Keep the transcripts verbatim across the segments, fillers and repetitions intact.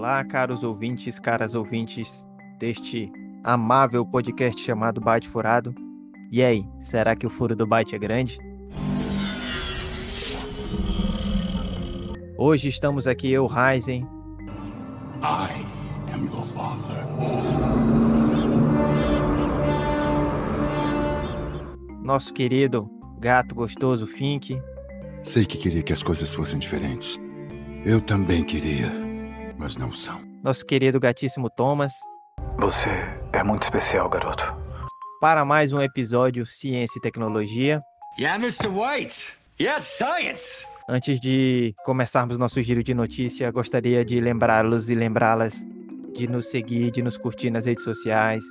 Olá, caros ouvintes, caras ouvintes deste amável podcast chamado Byte Furado. E aí, será que o furo do Byte é grande? Hoje estamos aqui, eu, Ryzen. I am your father. Nosso querido gato gostoso Fink. Sei que queria que as coisas fossem diferentes. Eu também queria, mas não são. Nosso querido gatíssimo Thomas. Você é muito especial, garoto. Para mais um episódio Ciência e Tecnologia. Yeah, mister White! Yes, science! Antes de começarmos nosso giro de notícia, gostaria de lembrá-los e lembrá-las de nos seguir, de nos curtir nas redes sociais,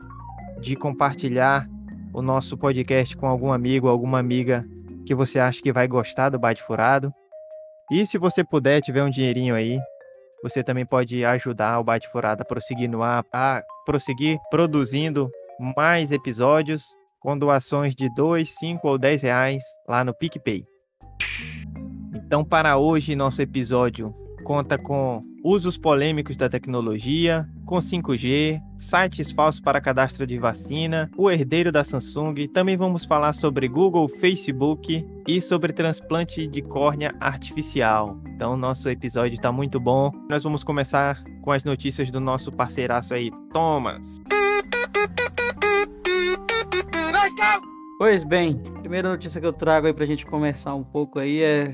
de compartilhar o nosso podcast com algum amigo, alguma amiga que você acha que vai gostar do Byte Furado. E se você puder, tiver um dinheirinho aí, você também pode ajudar o Byte Furado a prosseguir no ar, a prosseguir produzindo mais episódios com doações de dois, cinco ou dez reais lá no Picpay. Então, para hoje, nosso episódio conta com usos polêmicos da tecnologia, com cinco G, sites falsos para cadastro de vacina, o herdeiro da Samsung, também vamos falar sobre Google, Facebook e sobre transplante de córnea artificial. Então, nosso episódio está muito bom. Nós vamos começar com as notícias do nosso parceiraço aí, Thomas. Let's go! Pois bem, a primeira notícia que eu trago aí pra gente conversar um pouco aí é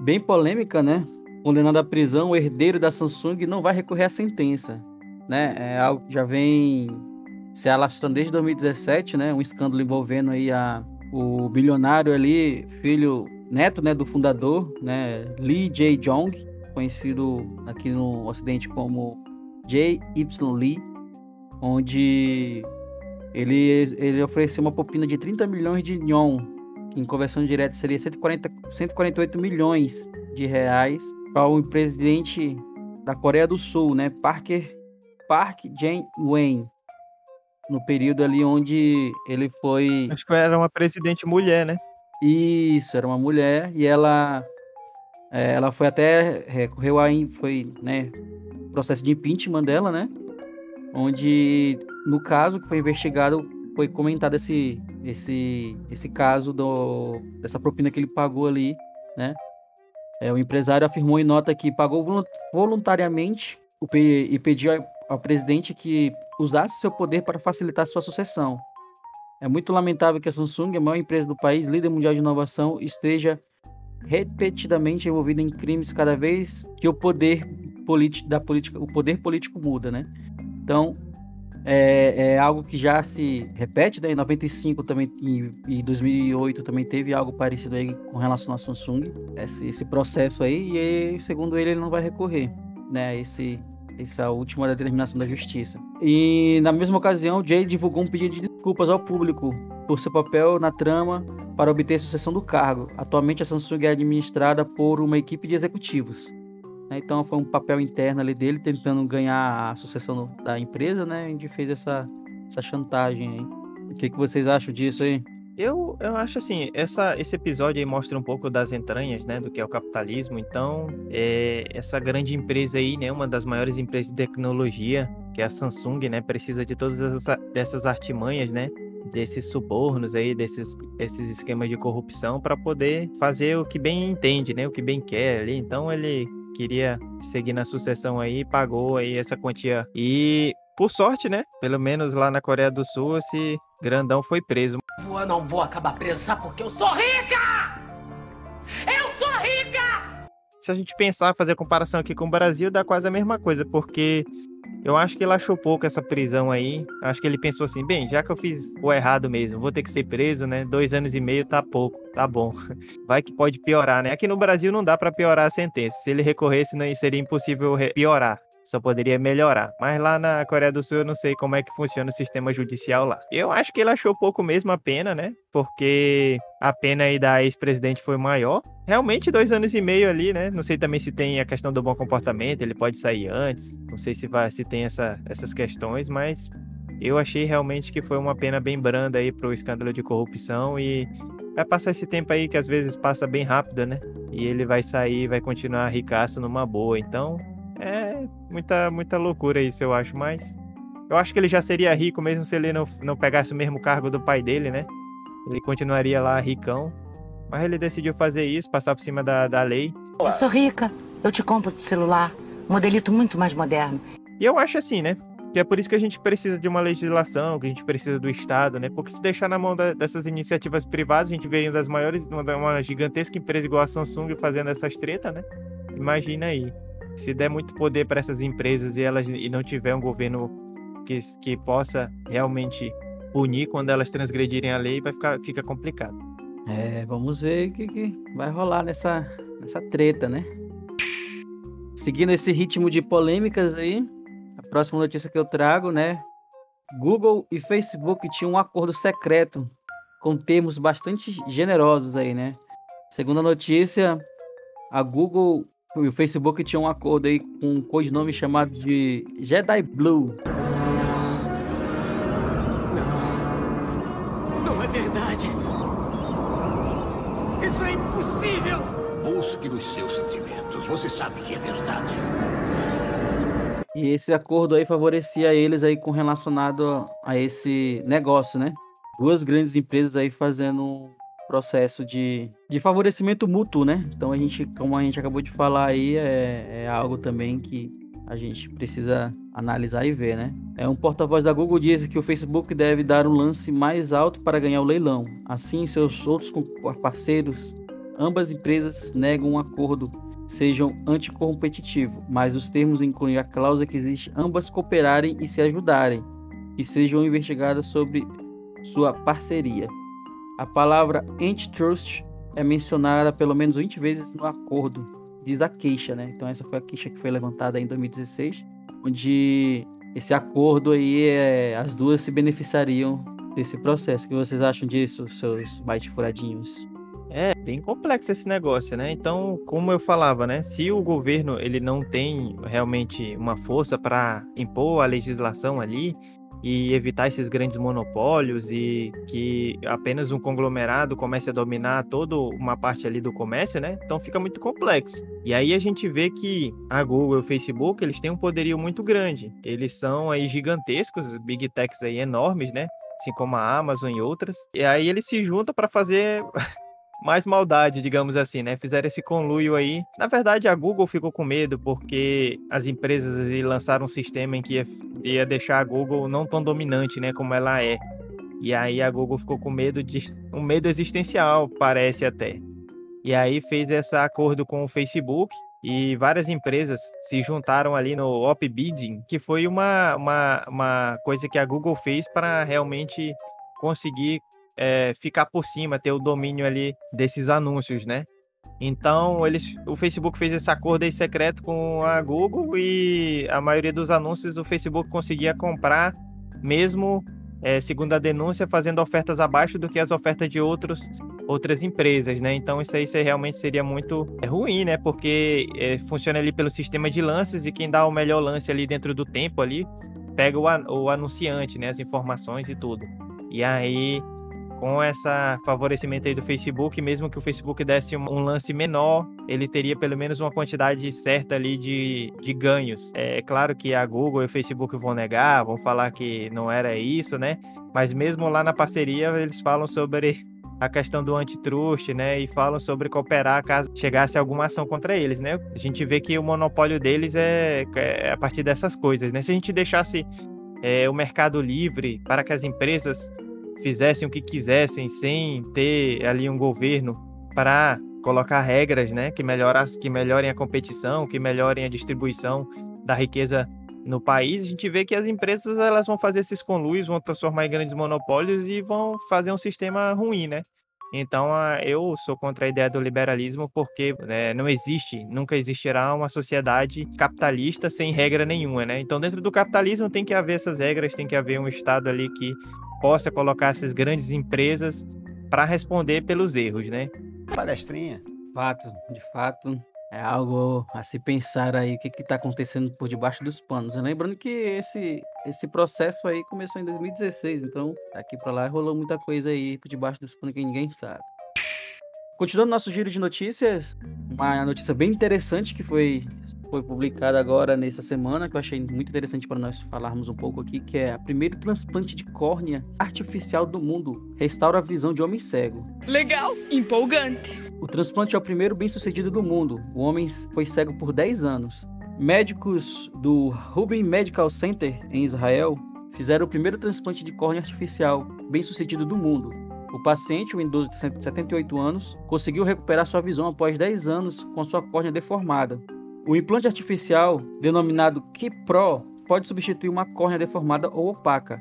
bem polêmica, né? Condenado à prisão, o herdeiro da Samsung não vai recorrer à sentença, né? É algo que já vem se alastrando desde dois mil e dezessete, né? Um escândalo envolvendo aí a, o bilionário ali, filho, neto, né, do fundador, né? Lee Jae Jong, conhecido aqui no Ocidente como J Y Lee, onde ele, ele ofereceu uma propina de trinta milhões de won, que em conversão direta seria cento e quarenta, cento e quarenta e oito milhões de reais, para o presidente da Coreia do Sul, né, Parker, Park Jen Wen, no período ali onde ele foi... Acho que era uma presidente mulher, né? Isso, era uma mulher, e ela, é, ela foi até, recorreu a, foi, né, processo de impeachment dela, né? Onde, no caso que foi investigado, foi comentado esse, esse, esse caso do, dessa propina que ele pagou ali, né? É, o empresário afirmou em nota que pagou voluntariamente e pediu ao presidente que usasse seu poder para facilitar sua sucessão. É muito lamentável que a Samsung, a maior empresa do país, líder mundial de inovação, esteja repetidamente envolvida em crimes cada vez que o poder, politi- da política, o poder político muda, né? Então, é, é algo que já se repete, né? Em noventa e cinco também, e dois mil e oito também teve algo parecido aí com relação à Samsung, esse, esse processo aí, e segundo ele, ele não vai recorrer, né? Esse, essa última determinação da justiça. E na mesma ocasião, Jay divulgou um pedido de desculpas ao público por seu papel na trama para obter a sucessão do cargo. Atualmente, a Samsung é administrada por uma equipe de executivos. Então foi um papel interno ali dele, tentando ganhar a sucessão da empresa, né? A gente fez essa, essa chantagem aí. O que, que vocês acham disso aí? Eu, eu acho assim, essa, esse episódio aí mostra um pouco das entranhas, né? Do que é o capitalismo. Então, é, essa grande empresa aí, né? Uma das maiores empresas de tecnologia, que é a Samsung, né? Precisa de todas essas, dessas artimanhas, né? Desses subornos aí, desses esses esquemas de corrupção, para poder fazer o que bem entende, né? O que bem quer ali. Então, ele... queria seguir na sucessão aí, pagou aí essa quantia. E, por sorte, né? Pelo menos lá na Coreia do Sul, esse grandão foi preso. Eu não vou acabar preso, sabe? Porque eu sou rica! Eu sou rica! Se a gente pensar, fazer comparação aqui com o Brasil, dá quase a mesma coisa, porque eu acho que ele achou pouco essa prisão aí. Acho que ele pensou assim, bem, já que eu fiz o errado mesmo, vou ter que ser preso, né? Dois anos e meio tá pouco, tá bom. Vai que pode piorar, né? Aqui no Brasil não dá pra piorar a sentença. Se ele recorresse, não seria impossível piorar. Só poderia melhorar. Mas lá na Coreia do Sul eu não sei como é que funciona o sistema judicial lá. Eu acho que ele achou pouco mesmo a pena, né? Porque a pena aí da ex-presidente foi maior. Realmente dois anos e meio ali, né? Não sei também se tem a questão do bom comportamento, ele pode sair antes. Não sei se, vai, se tem essa, essas questões, mas eu achei realmente que foi uma pena bem branda aí pro escândalo de corrupção. E vai passar esse tempo aí que às vezes passa bem rápido, né? E ele vai sair, vai continuar ricaço numa boa. Então, é... é muita, muita loucura isso, eu acho, mas... Eu acho que ele já seria rico mesmo se ele não, não pegasse o mesmo cargo do pai dele, né? Ele continuaria lá ricão. Mas ele decidiu fazer isso, passar por cima da, da lei. Eu sou rica, eu te compro do celular, modelito muito mais moderno. E eu acho assim, né? Que é por isso que a gente precisa de uma legislação, que a gente precisa do Estado, né? Porque se deixar na mão da, dessas iniciativas privadas, a gente vê uma das maiores, uma, uma gigantesca empresa igual a Samsung fazendo essas tretas, né? Imagina aí, se der muito poder para essas empresas e elas e não tiver um governo... Que, que possa realmente punir quando elas transgredirem a lei, vai ficar, fica complicado. É, vamos ver o que, que vai rolar nessa, nessa treta, né? Seguindo esse ritmo de polêmicas aí, a próxima notícia que eu trago, né? Google e Facebook tinham um acordo secreto com termos bastante generosos aí, né? Segundo a notícia, a Google e o Facebook tinham um acordo aí com um codinome chamado de Jedi Blue. Isso é impossível! Busque nos seus sentimentos, você sabe que é verdade. E esse acordo aí favorecia eles aí com relacionado a esse negócio, né? Duas grandes empresas aí fazendo um processo de, de favorecimento mútuo, né? Então a gente, como a gente acabou de falar aí, é, é algo também que a gente precisa analisar e ver, né? É, um porta-voz da Google diz que o Facebook deve dar um lance mais alto para ganhar o leilão. Assim, seus outros parceiros, ambas empresas negam um acordo, sejam anticompetitivo, mas os termos incluem a cláusula que exige ambas cooperarem e se ajudarem, e sejam investigadas sobre sua parceria. A palavra antitrust é mencionada pelo menos vinte vezes no acordo, diz a queixa, né? Então essa foi a queixa que foi levantada em dois mil e dezesseis, onde esse acordo aí, é, as duas se beneficiariam desse processo. O que vocês acham disso, seus byte furadinhos? É, bem complexo esse negócio, né? Então, como eu falava, né? Se o governo ele não tem realmente uma força para impor a legislação ali e evitar esses grandes monopólios e que apenas um conglomerado comece a dominar toda uma parte ali do comércio, né? Então fica muito complexo. E aí a gente vê que a Google e o Facebook, eles têm um poderio muito grande. Eles são aí gigantescos, big techs aí enormes, né? Assim como a Amazon e outras. E aí eles se juntam para fazer mais maldade, digamos assim, né? Fizeram esse conluio aí. Na verdade, a Google ficou com medo porque as empresas lançaram um sistema em que ia, ia deixar a Google não tão dominante, né? Como ela é. E aí a Google ficou com medo de... Um medo existencial, parece até. E aí fez esse acordo com o Facebook e várias empresas se juntaram ali no op-bidding, que foi uma, uma, uma coisa que a Google fez para realmente conseguir... É, ficar por cima, ter o domínio ali desses anúncios, né? Então, eles, o Facebook fez esse acordo aí secreto com a Google e a maioria dos anúncios o Facebook conseguia comprar, mesmo, é, segundo a denúncia, fazendo ofertas abaixo do que as ofertas de outros, outras empresas, né? Então, isso aí realmente seria muito ruim, né? Porque é, funciona ali pelo sistema de lances e quem dá o melhor lance ali dentro do tempo ali, pega o, o anunciante, né? As informações e tudo. E aí... Com esse favorecimento aí do Facebook, mesmo que o Facebook desse um lance menor, ele teria pelo menos uma quantidade certa ali de, de ganhos. É claro que a Google e o Facebook vão negar, vão falar que não era isso, né? Mas mesmo lá na parceria, eles falam sobre a questão do antitrust, né? E falam sobre cooperar caso chegasse alguma ação contra eles, né? A gente vê que o monopólio deles é, é a partir dessas coisas, né? Se a gente deixasse é, o mercado livre para que as empresas... fizessem o que quisessem sem ter ali um governo para colocar regras, né, que, melhoras, que melhorem a competição, que melhorem a distribuição da riqueza no país, a gente vê que as empresas elas vão fazer esses conluios, vão transformar em grandes monopólios e vão fazer um sistema ruim, né? Então eu sou contra a ideia do liberalismo porque né, não existe, nunca existirá uma sociedade capitalista sem regra nenhuma, né? Então dentro do capitalismo tem que haver essas regras, tem que haver um Estado ali que possa colocar essas grandes empresas para responder pelos erros, né? Palestrinha. Fato, de fato, é algo a se pensar aí, o que que tá acontecendo por debaixo dos panos. Lembrando que esse, esse processo aí começou em dois mil e dezesseis, então daqui para lá rolou muita coisa aí por debaixo dos panos que ninguém sabe. Continuando nosso giro de notícias, uma notícia bem interessante que foi foi publicada agora nessa semana, que eu achei muito interessante para nós falarmos um pouco aqui, que é a primeiro transplante de córnea artificial do mundo, restaura a visão de homem cego. Legal, empolgante. O transplante é o primeiro bem-sucedido do mundo. O homem foi cego por dez anos. Médicos do Rubin Medical Center, em Israel, fizeram o primeiro transplante de córnea artificial bem-sucedido do mundo. O paciente, um idoso de setenta e oito anos, conseguiu recuperar sua visão após dez anos com sua córnea deformada. O implante artificial, denominado Kipro, pode substituir uma córnea deformada ou opaca.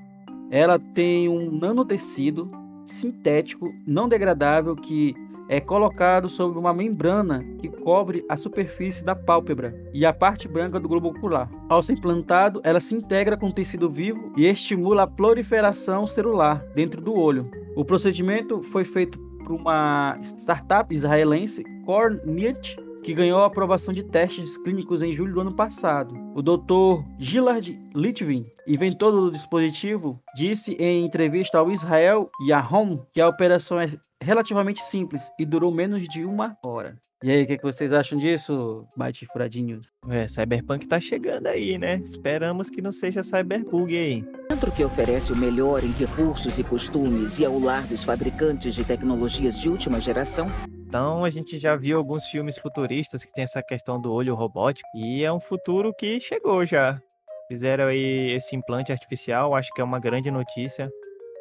Ela tem um nanotecido sintético não degradável que é colocado sobre uma membrana que cobre a superfície da pálpebra e a parte branca do globo ocular. Ao ser implantado, ela se integra com o tecido vivo e estimula a proliferação celular dentro do olho. O procedimento foi feito por uma startup israelense, Cornit, que ganhou a aprovação de testes clínicos em julho do ano passado. O doutor Gillard Litvin, inventor do dispositivo, disse em entrevista ao Israel Hayom que a operação é relativamente simples e durou menos de uma hora. E aí, o que, que vocês acham disso, Byte Furadinhos? É, Cyberpunk tá chegando aí, né? Esperamos que não seja Cyberbug aí. Centro que oferece o melhor em recursos e costumes e é o lar dos fabricantes de tecnologias de última geração. Então, a gente já viu alguns filmes futuristas que tem essa questão do olho robótico. E é um futuro que chegou já. Fizeram aí esse implante artificial, acho que é uma grande notícia.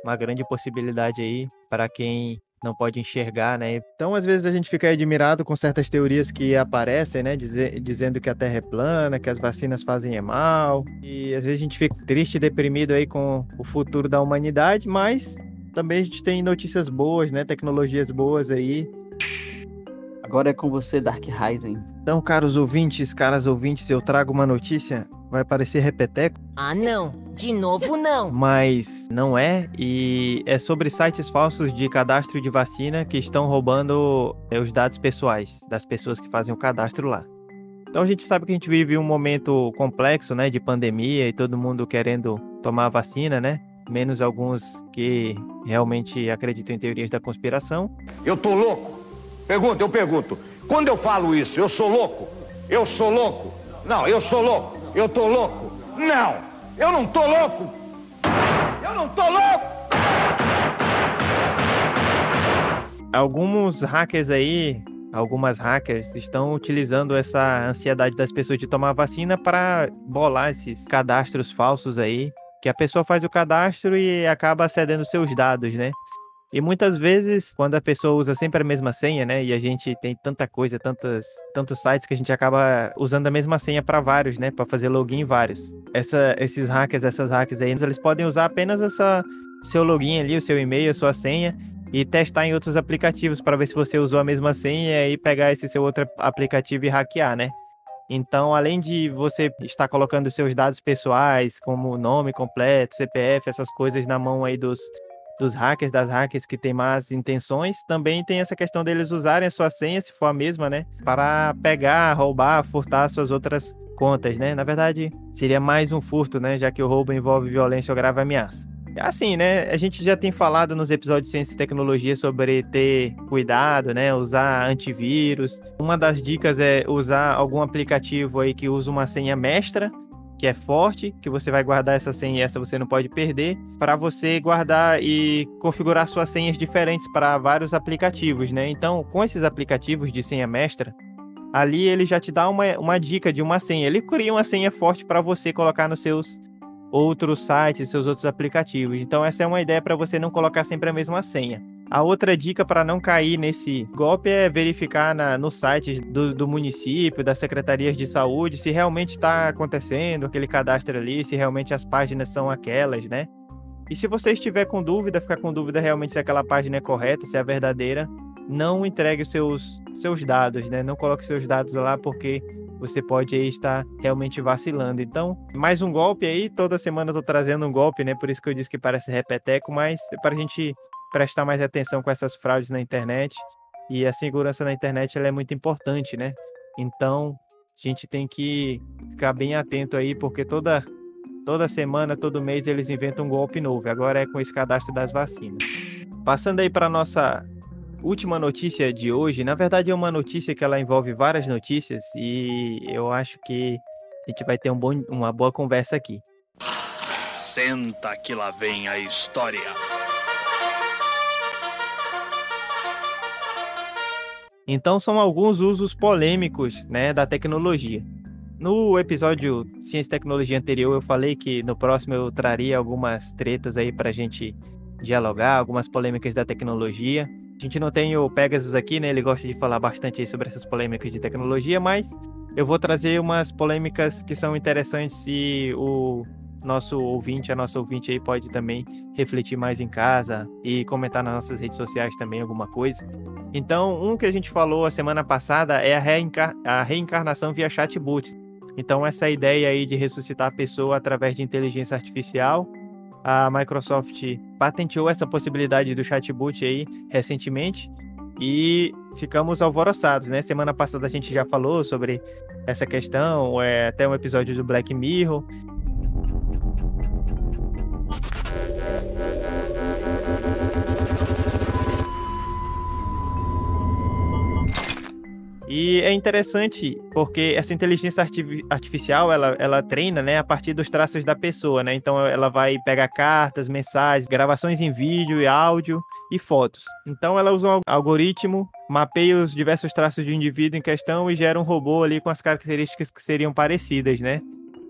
Uma grande possibilidade aí para quem não pode enxergar, né? Então, às vezes a gente fica admirado com certas teorias que aparecem, né? Diz- dizendo que a Terra é plana, que as vacinas fazem mal. E às vezes a gente fica triste e deprimido aí com o futuro da humanidade. Mas também a gente tem notícias boas, né? Tecnologias boas aí. Agora é com você, Dark Ryzen. Então, caros ouvintes, caras ouvintes, eu trago uma notícia. Vai parecer repeteco. Ah, não. De novo, não. Mas não é. E é sobre sites falsos de cadastro de vacina que estão roubando os dados pessoais das pessoas que fazem o cadastro lá. Então, a gente sabe que a gente vive um momento complexo, né? De pandemia e todo mundo querendo tomar a vacina, né? Menos alguns que realmente acreditam em teorias da conspiração. Eu tô louco. Pergunta, eu pergunto. Quando eu falo isso, eu sou louco? Eu sou louco? Não, eu sou louco. Eu tô louco? Não, eu não tô louco. Eu não tô louco. Alguns hackers aí, algumas hackers estão utilizando essa ansiedade das pessoas de tomar vacina para bolar esses cadastros falsos aí, que a pessoa faz o cadastro e acaba cedendo seus dados, né? E muitas vezes, quando a pessoa usa sempre a mesma senha, né? E a gente tem tanta coisa, tantos, tantos sites que a gente acaba usando a mesma senha para vários, né? Para fazer login em vários. Essa, esses hackers, essas hackers aí, eles podem usar apenas essa, seu login ali, o seu e-mail, a sua senha e testar em outros aplicativos para ver se você usou a mesma senha e pegar esse seu outro aplicativo e hackear, né? Então, além de você estar colocando seus dados pessoais, como nome completo, C P F, essas coisas na mão aí dos... dos hackers, das hackers que têm más intenções, também tem essa questão deles usarem a sua senha, se for a mesma, né? Para pegar, roubar, furtar suas outras contas, né? Na verdade, seria mais um furto, né? Já que o roubo envolve violência ou grave ameaça. Assim, né? A gente já tem falado nos episódios de Ciência e Tecnologia sobre ter cuidado, né? Usar antivírus. Uma das dicas é usar algum aplicativo aí que usa uma senha mestra, que é forte, que você vai guardar essa senha e essa você não pode perder, para você guardar e configurar suas senhas diferentes para vários aplicativos, né? Então, com esses aplicativos de senha mestra, ali ele já te dá uma, uma dica de uma senha. Ele cria uma senha forte para você colocar nos seus outros sites, seus outros aplicativos. Então, essa é uma ideia para você não colocar sempre a mesma senha. A outra dica para não cair nesse golpe é verificar na, nos sites do, do município, das secretarias de saúde, se realmente está acontecendo aquele cadastro ali, se realmente as páginas são aquelas, né? E se você estiver com dúvida, ficar com dúvida realmente se aquela página é correta, se é verdadeira, não entregue os seus, seus dados, né? Não coloque seus dados lá porque você pode aí estar realmente vacilando. Então, mais um golpe aí, toda semana eu tô trazendo um golpe, né? Por isso que eu disse que parece repeteco, mas é para a gente prestar mais atenção com essas fraudes na internet, e a segurança na internet ela é muito importante, né? Então, a gente tem que ficar bem atento aí, porque toda, toda semana, todo mês, eles inventam um golpe novo. Agora é com esse cadastro das vacinas. Passando aí para nossa última notícia de hoje, na verdade é uma notícia que ela envolve várias notícias e eu acho que a gente vai ter um bom, uma boa conversa aqui. Senta que lá vem a história. Então são alguns usos polêmicos, né, da tecnologia. No episódio Ciência e Tecnologia anterior eu falei que no próximo eu traria algumas tretas aí pra gente dialogar, algumas polêmicas da tecnologia. A gente não tem o Pegasus aqui, né? Ele gosta de falar bastante aí sobre essas polêmicas de tecnologia, mas eu vou trazer umas polêmicas que são interessantes e o nosso ouvinte, a nossa ouvinte aí pode também refletir mais em casa e comentar nas nossas redes sociais também alguma coisa. Então, um que a gente falou a semana passada é a, reencar- a reencarnação via chatbots. Então, essa ideia aí de ressuscitar a pessoa através de inteligência artificial, a Microsoft patenteou essa possibilidade do chatbot aí recentemente e ficamos alvoroçados, né? Semana passada a gente já falou sobre essa questão, é, até um episódio do Black Mirror. E é interessante porque essa inteligência artificial, ela, ela treina, né, a partir dos traços da pessoa, né? Então ela vai pegar cartas, mensagens, gravações em vídeo e áudio e fotos. Então ela usa um algoritmo, mapeia os diversos traços do indivíduo em questão e gera um robô ali com as características que seriam parecidas, né?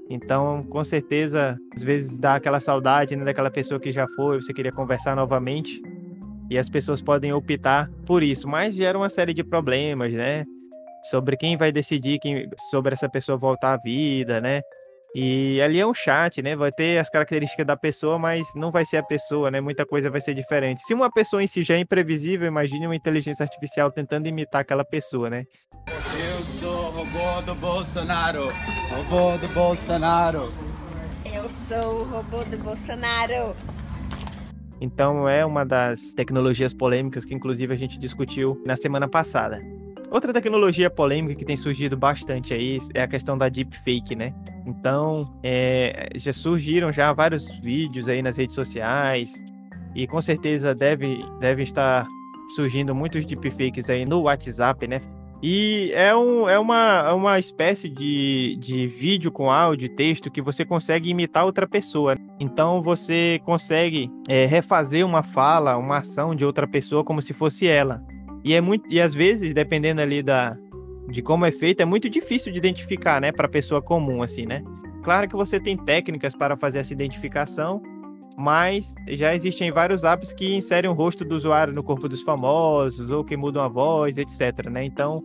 Então, com certeza, às vezes dá aquela saudade, né, daquela pessoa que já foi, você queria conversar novamente e as pessoas podem optar por isso, mas gera uma série de problemas, né? Sobre quem vai decidir quem, sobre essa pessoa voltar à vida, né? E ali é um chat, né? Vai ter as características da pessoa, mas não vai ser a pessoa, né? Muita coisa vai ser diferente. Se uma pessoa em si já é imprevisível, imagine uma inteligência artificial tentando imitar aquela pessoa, né? Eu sou o robô do Bolsonaro. Robô do Bolsonaro. Eu sou o robô do Bolsonaro. Então é uma das tecnologias polêmicas que inclusive a gente discutiu na semana passada. Outra tecnologia polêmica que tem surgido bastante aí é a questão da deepfake, né? Então, é, já surgiram já vários vídeos aí nas redes sociais e com certeza deve, deve estar surgindo muitos deepfakes aí no WhatsApp, né? E é, um, é uma, uma espécie de, de vídeo com áudio, texto, que você consegue imitar outra pessoa. Então você consegue é, refazer uma fala, uma ação de outra pessoa como se fosse ela. E, é muito, e às vezes, dependendo ali da, de como é feito, é muito difícil de identificar, né, para pessoa comum, assim, né? Claro que você tem técnicas para fazer essa identificação, mas já existem vários apps que inserem o rosto do usuário no corpo dos famosos, ou que mudam a voz, etcétera, né? Então,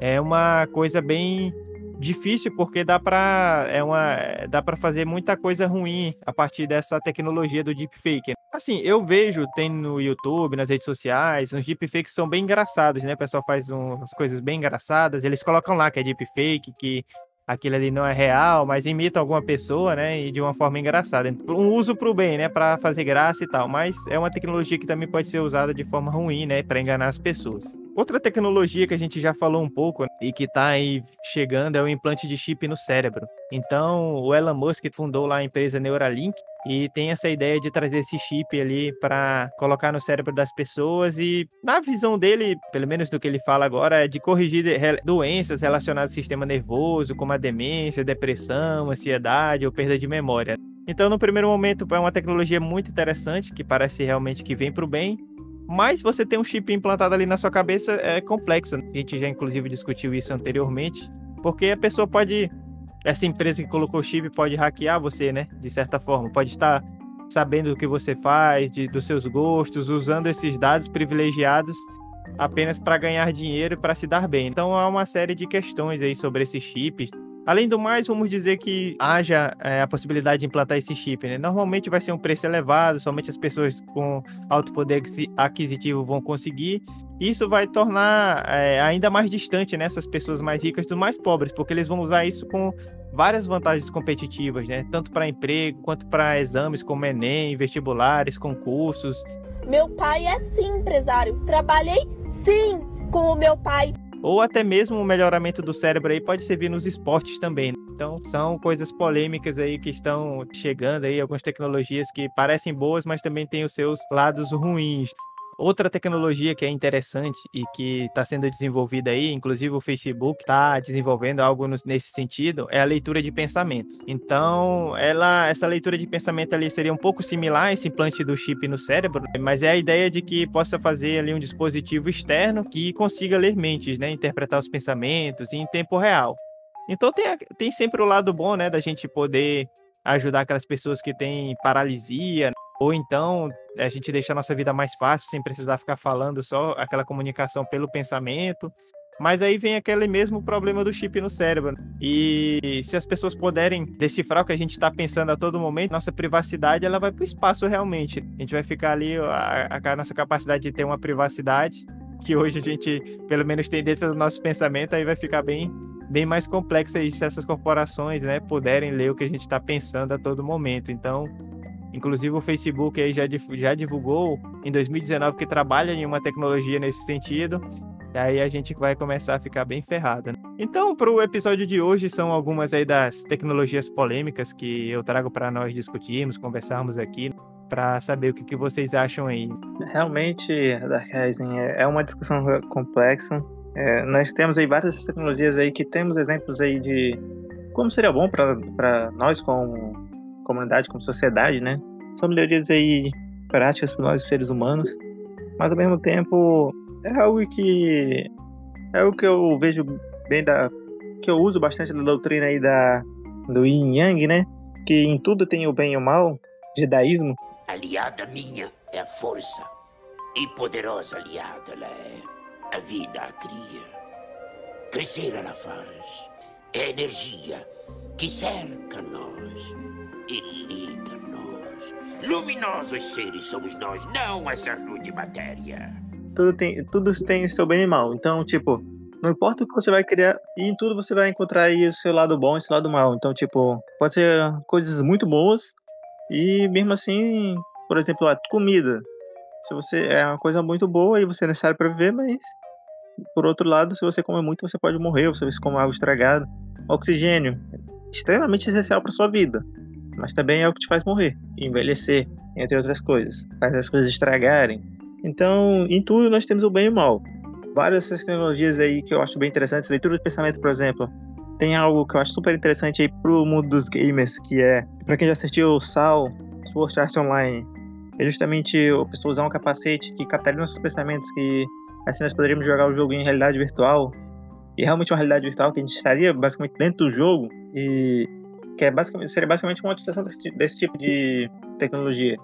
é uma coisa bem difícil, porque dá para é uma, dá para fazer muita coisa ruim a partir dessa tecnologia do deepfake, né? Assim, eu vejo, tem no YouTube, nas redes sociais, uns deepfakes são bem engraçados, né? O pessoal faz umas coisas bem engraçadas, eles colocam lá que é deepfake, que aquilo ali não é real, mas imita alguma pessoa, né? E de uma forma engraçada. Um uso pro bem, né? Pra fazer graça e tal, mas é uma tecnologia que também pode ser usada de forma ruim, né? Pra enganar as pessoas. Outra tecnologia que a gente já falou um pouco, né, e que tá aí chegando é o implante de chip no cérebro. Então, o Elon Musk fundou lá a empresa Neuralink e tem essa ideia de trazer esse chip ali pra colocar no cérebro das pessoas e, na visão dele, pelo menos do que ele fala agora, é de corrigir doenças relacionadas ao sistema nervoso, como a demência, depressão, ansiedade ou perda de memória. Então, no primeiro momento, é uma tecnologia muito interessante, que parece realmente que vem pro bem, mas você ter um chip implantado ali na sua cabeça é complexo. A gente já, inclusive, discutiu isso anteriormente, porque a pessoa pode... Essa empresa que colocou o chip pode hackear você, né? De certa forma, pode estar sabendo do que você faz, de, dos seus gostos, usando esses dados privilegiados apenas para ganhar dinheiro e para se dar bem. Então, há uma série de questões aí sobre esses chips. Além do mais, vamos dizer que haja é, a possibilidade de implantar esse chip, né? Normalmente vai ser um preço elevado, somente as pessoas com alto poder aquisitivo vão conseguir. Isso vai tornar é, ainda mais distante, né, essas pessoas mais ricas dos mais pobres, porque eles vão usar isso com várias vantagens competitivas, né? Tanto para emprego, quanto para exames como Enem, vestibulares, concursos. Meu pai é sim empresário, trabalhei sim com o meu pai. Ou até mesmo o melhoramento do cérebro aí pode servir nos esportes também, né? Então são coisas polêmicas aí que estão chegando aí, algumas tecnologias que parecem boas, mas também têm os seus lados ruins. Outra tecnologia que é interessante e que está sendo desenvolvida aí, inclusive o Facebook está desenvolvendo algo nesse sentido, é a leitura de pensamentos. Então, ela, essa leitura de pensamento ali seria um pouco similar a esse implante do chip no cérebro, mas é a ideia de que possa fazer ali um dispositivo externo que consiga ler mentes, né? Interpretar os pensamentos em tempo real. Então, tem, tem sempre o lado bom, né, da gente poder ajudar aquelas pessoas que têm paralisia, ou então a gente deixa a nossa vida mais fácil, sem precisar ficar falando, só aquela comunicação pelo pensamento. Mas aí vem aquele mesmo problema do chip no cérebro. E se as pessoas puderem decifrar o que a gente está pensando a todo momento, nossa privacidade ela vai para o espaço realmente. A gente vai ficar ali, a, a nossa capacidade de ter uma privacidade, que hoje a gente pelo menos tem dentro do nosso pensamento, aí vai ficar bem, bem mais complexa aí, se essas corporações, né, puderem ler o que a gente está pensando a todo momento. Então... Inclusive o Facebook aí já, já divulgou em dois mil e dezenove que trabalha em uma tecnologia nesse sentido. E aí a gente vai começar a ficar bem ferrado, né? Então, para o episódio de hoje, são algumas aí das tecnologias polêmicas que eu trago para nós discutirmos, conversarmos aqui, para saber o que, que vocês acham aí. Realmente, Dark Rising, é uma discussão complexa. É, nós temos aí várias tecnologias aí que temos exemplos aí de como seria bom para nós como... comunidade, como sociedade, né? São melhorias aí práticas para nós seres humanos, mas ao mesmo tempo é algo que é algo que eu vejo bem da que eu uso bastante da doutrina aí da do Yin Yang, né? Que em tudo tem o bem e o mal, Jedaísmo. Aliada minha é a força e poderosa aliada ela é. A vida a cria, crescer ela faz. É a energia que cerca nós. E liga-nos. Luminosos seres somos nós, não essa luz de matéria. Tudo tem, tudo tem seu bem e mal. Então, tipo, não importa o que você vai criar, e em tudo você vai encontrar aí o seu lado bom e o seu lado mal. Então, tipo, pode ser coisas muito boas. E mesmo assim, por exemplo, a comida. Se você é uma coisa muito boa e você é necessário para viver, mas por outro lado, se você comer muito, você pode morrer, ou se você comer algo estragado. Oxigênio, extremamente essencial para sua vida. Mas também é o que te faz morrer, envelhecer, entre outras coisas. Faz as coisas estragarem. Então, em tudo nós temos o bem e o mal. Várias dessas tecnologias aí que eu acho bem interessantes, leitura de pensamento, por exemplo. Tem algo que eu acho super interessante aí pro mundo dos gamers, que é, pra quem já assistiu o S A O, Sword Art Online, é justamente a pessoa usar um capacete que captaria nossos pensamentos, que assim nós poderíamos jogar o jogo em realidade virtual. E realmente uma realidade virtual que a gente estaria basicamente dentro do jogo e... que é basicamente, seria basicamente uma utilização desse, desse tipo de tecnologia.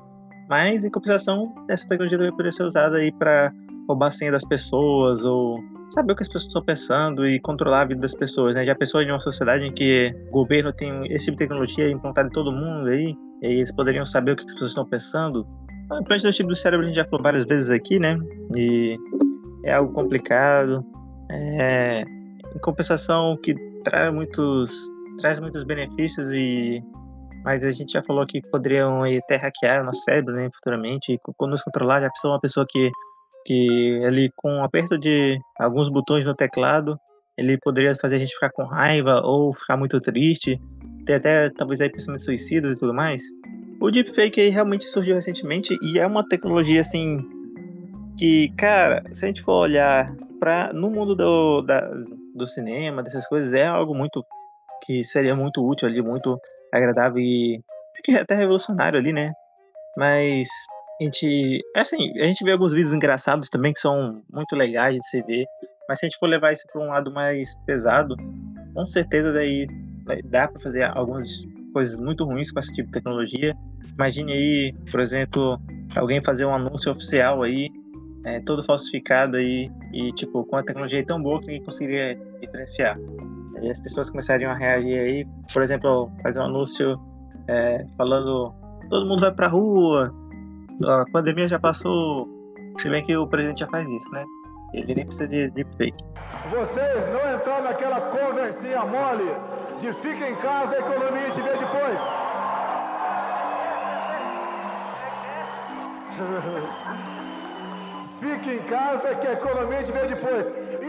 Mas, em compensação, essa tecnologia também poderia ser usada aí para roubar a senha das pessoas, ou saber o que as pessoas estão pensando e controlar a vida das pessoas, né? Já pensou em uma sociedade em que o governo tem esse tipo de tecnologia implantada em todo mundo aí, e eles poderiam saber o que as pessoas estão pensando? O implante do tipo do cérebro a gente já falou várias vezes aqui, né? E é algo complicado. É... Em compensação, que traz muitos... traz muitos benefícios, e mas a gente já falou que poderiam até hackear o nosso cérebro, né, futuramente, e nos controlar. Já pensou uma pessoa que, que ele, com um aperto de alguns botões no teclado, ele poderia fazer a gente ficar com raiva ou ficar muito triste, ter até talvez aí pensamentos suicidas e tudo mais. O deepfake aí realmente surgiu recentemente e é uma tecnologia assim que, cara, se a gente for olhar pra, no mundo do, da, do cinema, dessas coisas, é algo muito... que seria muito útil ali, muito agradável e até revolucionário ali, né? Mas a gente... assim, a gente vê alguns vídeos engraçados também que são muito legais de se ver. Mas se a gente for levar isso para um lado mais pesado, com certeza daí dá para fazer algumas coisas muito ruins com esse tipo de tecnologia. Imagine aí, por exemplo, alguém fazer um anúncio oficial aí, é, todo falsificado aí, e tipo, com a tecnologia tão boa que ninguém conseguiria diferenciar. E as pessoas começariam a reagir aí, por exemplo, fazer um anúncio é, falando: todo mundo vai pra rua, a pandemia já passou. Se bem que o presidente já faz isso, né? Ele nem precisa de deepfake. Vocês não entraram naquela conversinha mole de fica em casa, a economia te vê depois. Fica em casa que a economia te vê depois.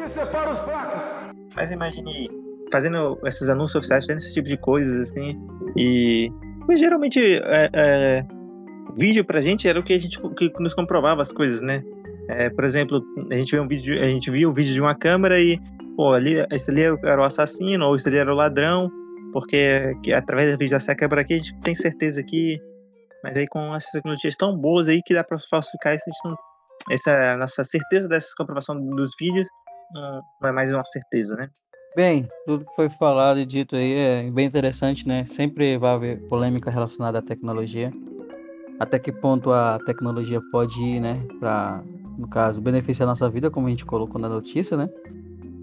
Isso é para os fracos. Mas imagine fazendo esses anúncios oficiais, fazendo esse tipo de coisas, assim, e... Mas geralmente, é, é, vídeo pra gente era o que a gente que nos comprovava as coisas, né? É, por exemplo, a gente, vê um vídeo, a gente viu um vídeo de uma câmera e, pô, ali, esse ali era o assassino, ou esse ali era o ladrão, porque que, através dessa câmera aqui a gente tem certeza que... Mas aí com essas tecnologias tão boas aí que dá pra falsificar esse, essa nossa certeza dessa comprovação dos vídeos, não é mais uma certeza, né? Bem, tudo que foi falado e dito aí é bem interessante, né? Sempre vai haver polêmica relacionada à tecnologia. Até que ponto a tecnologia pode ir, né? Pra, no caso, beneficiar a nossa vida, como a gente colocou na notícia, né?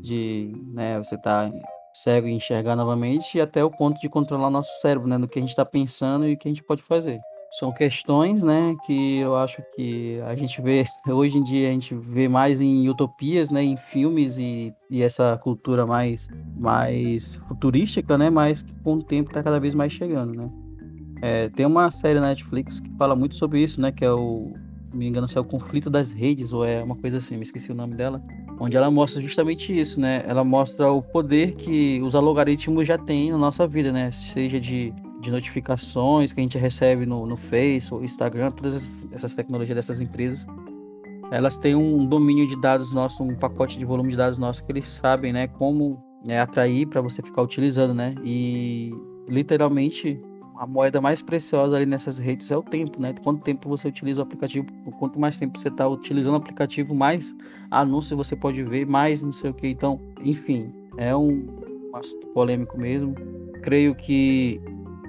De, né, você tá cego e enxergar novamente, e até o ponto de controlar o nosso cérebro, né? No que a gente tá pensando e o que a gente pode fazer. São questões, né, que eu acho que a gente vê, hoje em dia a gente vê mais em utopias, né, em filmes e, e essa cultura mais, mais futurística, né, mas que com o tempo está cada vez mais chegando, né. É, tem uma série na Netflix que fala muito sobre isso, né, que é o, me engano se é o Conflito das Redes, ou é uma coisa assim, me esqueci o nome dela, onde ela mostra justamente isso, né, ela mostra o poder que os algoritmos já têm na nossa vida, né, seja de... de notificações que a gente recebe no, no Facebook, Instagram, todas essas, essas tecnologias dessas empresas, elas têm um domínio de dados nosso, um pacote de volume de dados nosso que eles sabem, né, como, né, atrair para você ficar utilizando, né, e literalmente a moeda mais preciosa ali nessas redes é o tempo, né, quanto tempo você utiliza o aplicativo, quanto mais tempo você está utilizando o aplicativo, mais anúncios você pode ver, mais não sei o que, então, enfim, é um assunto polêmico mesmo, creio que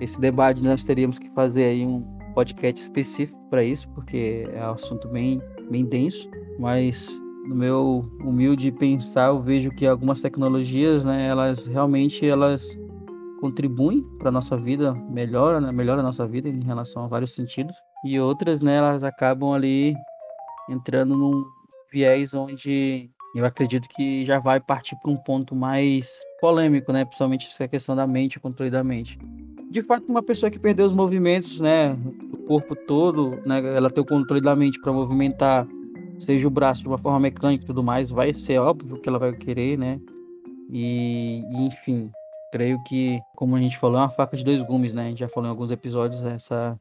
esse debate nós teríamos que fazer aí um podcast específico para isso, porque é um assunto bem, bem denso, mas no meu humilde pensar eu vejo que algumas tecnologias, né, elas realmente elas contribuem para a nossa vida, melhora, né, melhora a nossa vida em relação a vários sentidos, e outras, né, elas acabam ali entrando num viés onde eu acredito que já vai partir para um ponto mais polêmico, né, principalmente essa questão da mente, o controle da mente. De fato, uma pessoa que perdeu os movimentos, né, o corpo todo, né, ela ter o controle da mente para movimentar, seja o braço de uma forma mecânica e tudo mais, vai ser óbvio que ela vai querer, né, e, enfim, creio que, como a gente falou, é uma faca de dois gumes, né, a gente já falou em alguns episódios, essa,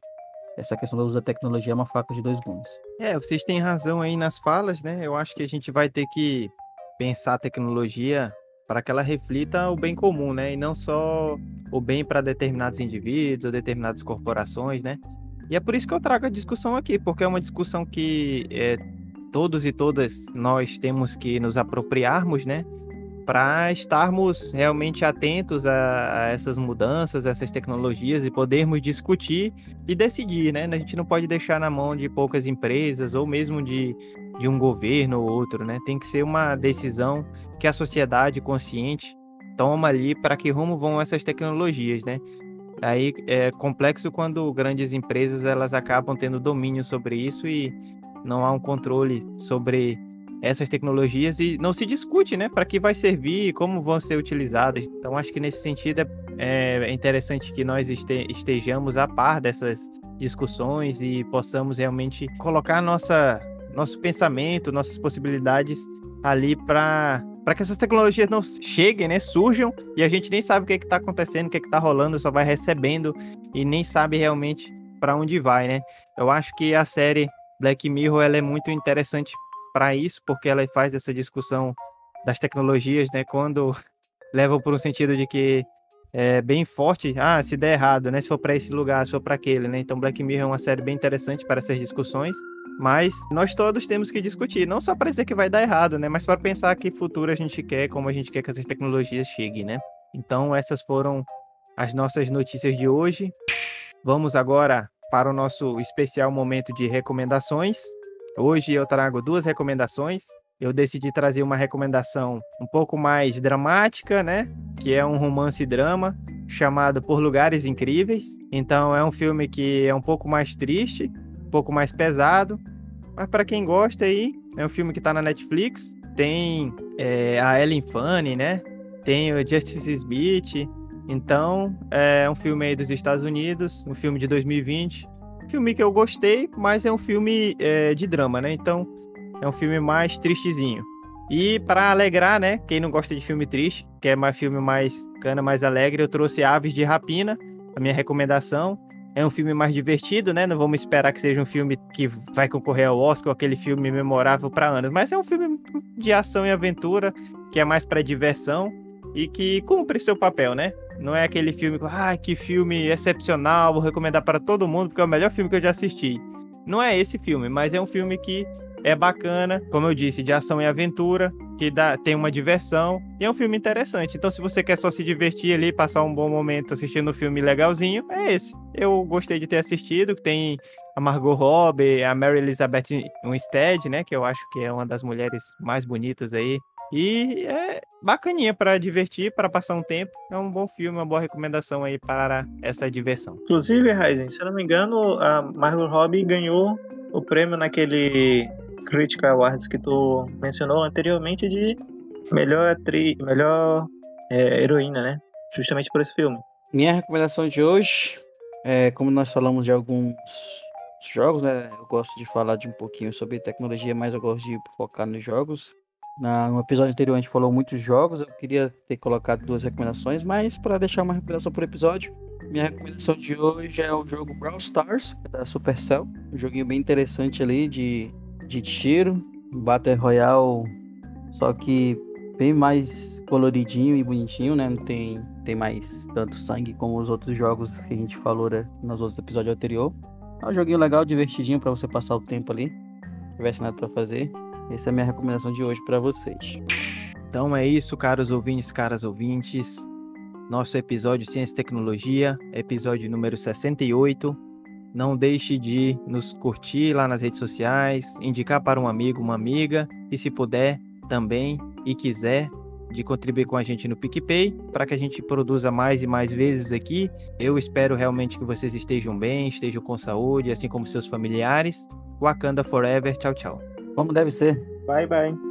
essa questão do uso da tecnologia é uma faca de dois gumes. É, vocês têm razão aí nas falas, né, eu acho que a gente vai ter que pensar a tecnologia para que ela reflita o bem comum, né, e não só... ou bem para determinados indivíduos ou determinadas corporações, né? E é por isso que eu trago a discussão aqui, porque é uma discussão que é, todos e todas nós temos que nos apropriarmos, né? Para estarmos realmente atentos a, a essas mudanças, a essas tecnologias e podermos discutir e decidir, né? A gente não pode deixar na mão de poucas empresas ou mesmo de, de um governo ou outro, né? Tem que ser uma decisão que a sociedade consciente toma ali para que rumo vão essas tecnologias, né? Aí é complexo quando grandes empresas elas acabam tendo domínio sobre isso e não há um controle sobre essas tecnologias e não se discute, né? Para que vai servir e como vão ser utilizadas. Então acho que nesse sentido é, é interessante que nós estejamos a par dessas discussões e possamos realmente colocar nossa, nosso pensamento, nossas possibilidades ali para... para que essas tecnologias não cheguem, né, surjam, e a gente nem sabe o que é que tá acontecendo, o que é que tá rolando, só vai recebendo e nem sabe realmente para onde vai, né? Eu acho que a série Black Mirror, ela é muito interessante para isso, porque ela faz essa discussão das tecnologias, né, quando leva para um sentido de que é bem forte, ah, se der errado, né, se for para esse lugar, se for para aquele, né? Então Black Mirror é uma série bem interessante para essas discussões. Mas nós todos temos que discutir, não só para dizer que vai dar errado, né? Mas para pensar que futuro a gente quer, como a gente quer que essas tecnologias cheguem, né? Então essas foram as nossas notícias de hoje. Vamos agora para o nosso especial momento de recomendações. Hoje eu trago duas recomendações. Eu decidi trazer uma recomendação um pouco mais dramática, né? Que é um romance-drama chamado Por Lugares Incríveis. Então é um filme que é um pouco mais triste, um pouco mais pesado, mas para quem gosta aí, é um filme que tá na Netflix, tem é, a Ellen Fanny, né, tem o Justice Smith, então é um filme aí dos Estados Unidos, um filme de dois mil e vinte, filme que eu gostei, mas é um filme é, de drama, né, então é um filme mais tristezinho. E para alegrar, né, quem não gosta de filme triste, quer mais filme mais cana, mais alegre, eu trouxe Aves de Rapina, a minha recomendação, É um filme mais divertido, né? Não vamos esperar que seja um filme que vai concorrer ao Oscar, aquele filme memorável para anos, mas é um filme de ação e aventura, que é mais para diversão e que cumpre seu papel, né? Não é aquele filme, ah, que filme excepcional, vou recomendar para todo mundo, porque é o melhor filme que eu já assisti. Não é esse filme, mas é um filme que é bacana, como eu disse, de ação e aventura, que dá, tem uma diversão, e é um filme interessante. Então, se você quer só se divertir ali, passar um bom momento assistindo um filme legalzinho, é esse. Eu gostei de ter assistido, tem a Margot Robbie, a Mary Elizabeth Winstead, né, que eu acho que é uma das mulheres mais bonitas aí, e é bacaninha para divertir, para passar um tempo. É um bom filme, uma boa recomendação aí para essa diversão. Inclusive, Ryzen, se eu não me engano, a Margot Robbie ganhou o prêmio naquele Critical Awards que tu mencionou anteriormente de melhor atriz, melhor é, heroína, né? Justamente por esse filme. Minha recomendação de hoje, é, como nós falamos de alguns jogos, né? Eu gosto de falar de um pouquinho sobre tecnologia, mas eu gosto de focar nos jogos. Na, no episódio anterior a gente falou muitos jogos, eu queria ter colocado duas recomendações, mas para deixar uma recomendação por episódio, minha recomendação de hoje é o jogo Brawl Stars, da Supercell, um joguinho bem interessante ali de, de tiro, Battle Royale, só que bem mais coloridinho e bonitinho, né? Não tem, tem mais tanto sangue como os outros jogos que a gente falou, né, nos outros episódios anteriores. É um joguinho legal, divertidinho para você passar o tempo ali, não tivesse nada para fazer. Essa é a minha recomendação de hoje para vocês. Então é isso, caros ouvintes, caras ouvintes. Nosso episódio Ciência e Tecnologia, episódio número sessenta e oito. Não deixe de nos curtir lá nas redes sociais, indicar para um amigo, uma amiga, e se puder também e quiser, de contribuir com a gente no PicPay, para que a gente produza mais e mais vezes aqui. Eu espero realmente que vocês estejam bem, estejam com saúde, assim como seus familiares. Wakanda Forever, tchau, tchau. Como deve ser. Bye, bye.